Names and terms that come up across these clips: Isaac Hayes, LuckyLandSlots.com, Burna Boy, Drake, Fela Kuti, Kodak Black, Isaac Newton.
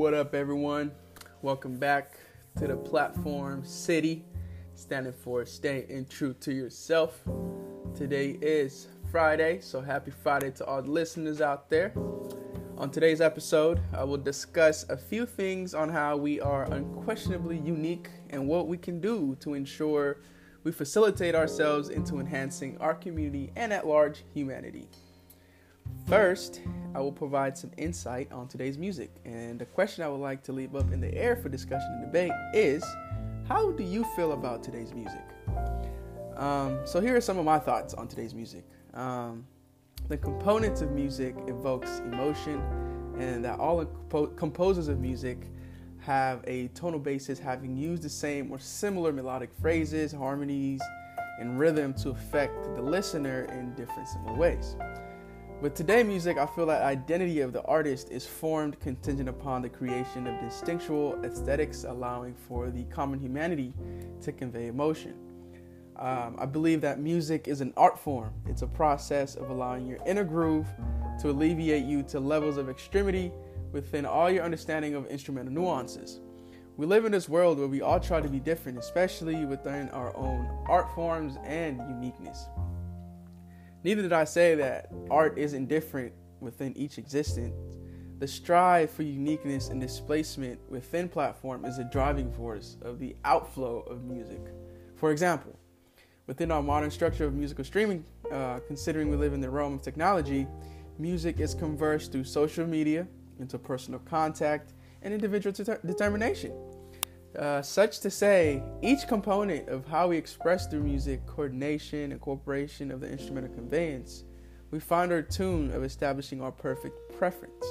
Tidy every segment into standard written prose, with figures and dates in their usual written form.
What up, everyone? Welcome back to the platform City, standing for staying true to yourself. Today is Friday, so happy Friday to all the listeners out there. On today's episode, I will discuss a few things on how we are unquestionably unique and what we can do to ensure we facilitate ourselves into enhancing our community and at large humanity. First, I will provide some insight on today's music, and the question I would like to leave up in the air for discussion and debate is, how do you feel about today's music? So here are some of my thoughts on today's music. The components of music evokes emotion, and that all composers of music have a tonal basis having used the same or similar melodic phrases, harmonies, and rhythm to affect the listener in different similar ways. With today's music, I feel that identity of the artist is formed contingent upon the creation of distinctual aesthetics, allowing for the common humanity to convey emotion. I believe that music is an art form. It's a process of allowing your inner groove to alleviate you to levels of extremity within all your understanding of instrumental nuances. We live in this world where we all try to be different, especially within our own art forms and uniqueness. Neither did I say that art isn't different within each existence. The strive for uniqueness and displacement within platform is a driving force of the outflow of music. For example, within our modern structure of musical streaming, considering we live in the realm of technology, music is conversed through social media, interpersonal contact, and individual determination. Such to say, each component of how we express through music, coordination, incorporation of the instrumental conveyance, we find our tune of establishing our perfect preference.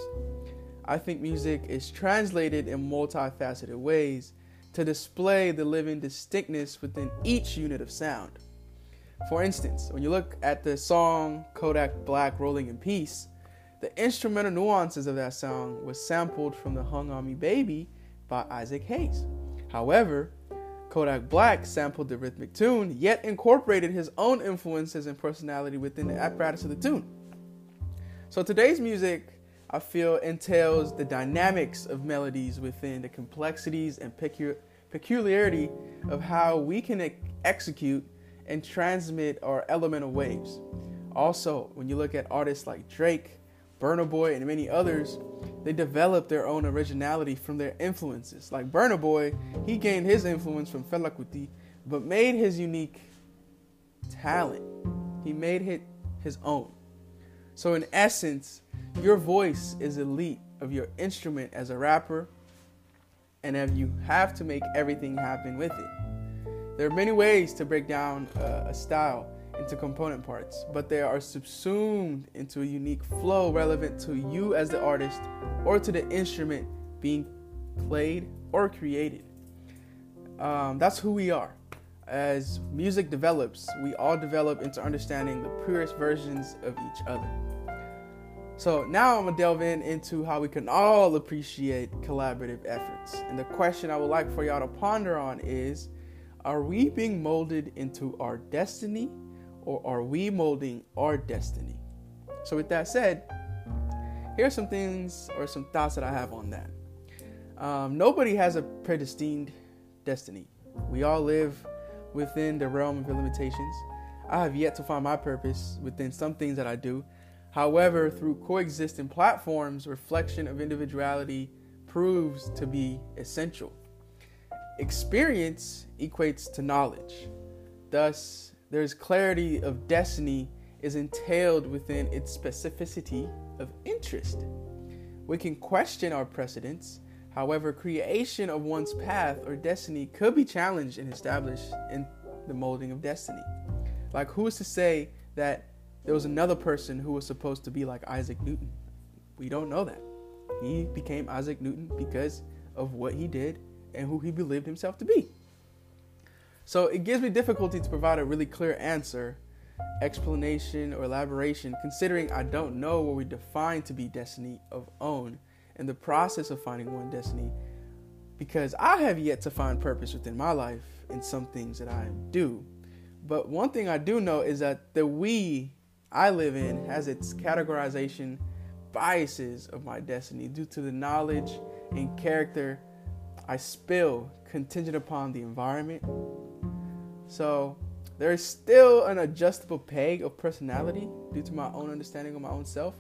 I think music is translated in multifaceted ways to display the living distinctness within each unit of sound. For instance, when you look at the song Kodak Black, Rolling in Peace, the instrumental nuances of that song was sampled from the Hung On Me Baby by Isaac Hayes. However, Kodak Black sampled the rhythmic tune, yet incorporated his own influences and personality within the apparatus of the tune. So today's music, I feel, entails the dynamics of melodies within the complexities and peculiarity of how we can execute and transmit our elemental waves. Also, when you look at artists like Drake, Burna Boy, and many others, they developed their own originality from their influences. Like Burna Boy, he gained his influence from Fela Kuti, but made his unique talent. He made it his own. So in essence, your voice is elite of your instrument as a rapper, and you have to make everything happen with it. There are many ways to break down a style into component parts, but they are subsumed into a unique flow relevant to you as the artist or to the instrument being played or created. That's who we are. As music develops, we all develop into understanding the purest versions of each other. So now I'm going to delve into how we can all appreciate collaborative efforts. And the question I would like for y'all to ponder on is, are we being molded into our destiny, or are we molding our destiny? So with that said, here are some things or some thoughts that I have on that. Nobody has a predestined destiny. We all live within the realm of limitations. I have yet to find my purpose within some things that I do. However, through coexisting platforms, reflection of individuality proves to be essential. Experience equates to knowledge. Thus, there's clarity of destiny is entailed within its specificity of interest. We can question our precedents. However, creation of one's path or destiny could be challenged and established in the molding of destiny. Like, who is to say that there was another person who was supposed to be like Isaac Newton? We don't know that. He became Isaac Newton because of what he did and who he believed himself to be. So it gives me difficulty to provide a really clear answer, explanation, or elaboration, considering I don't know what we define to be destiny of own and the process of finding one destiny, because I have yet to find purpose within my life in some things that I do. But one thing I do know is that the we I live in has its categorization biases of my destiny due to the knowledge and character I spill contingent upon the environment. So there is still an adjustable peg of personality due to my own understanding of my own self.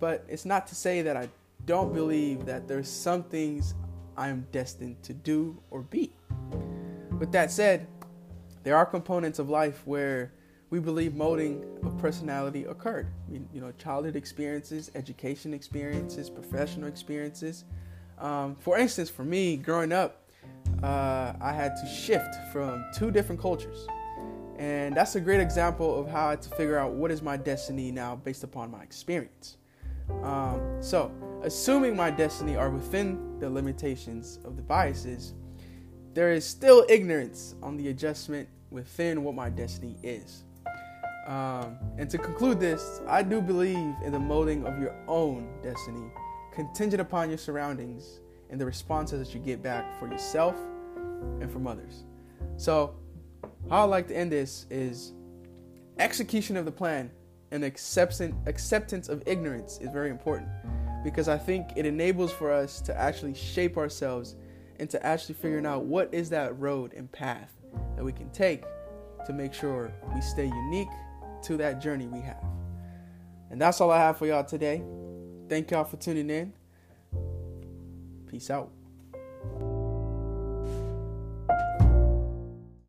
But it's not to say that I don't believe that there's some things I'm destined to do or be. With that said, there are components of life where we believe molding of personality occurred. I mean, childhood experiences, education experiences, professional experiences. For instance, for me, growing up, I had to shift from 2 different cultures. And that's a great example of how I had to figure out what is my destiny now based upon my experience. So, assuming my destiny are within the limitations of the biases, there is still ignorance on the adjustment within what my destiny is. And to conclude this, I do believe in the molding of your own destiny, contingent upon your surroundings and the responses that you get back for yourself and from others. So, how I like to end this is execution of the plan and acceptance of ignorance is very important, because I think it enables for us to actually shape ourselves into actually figuring out what is that road and path that we can take to make sure we stay unique to that journey we have. And that's all I have for y'all today. Thank y'all for tuning in. Peace out.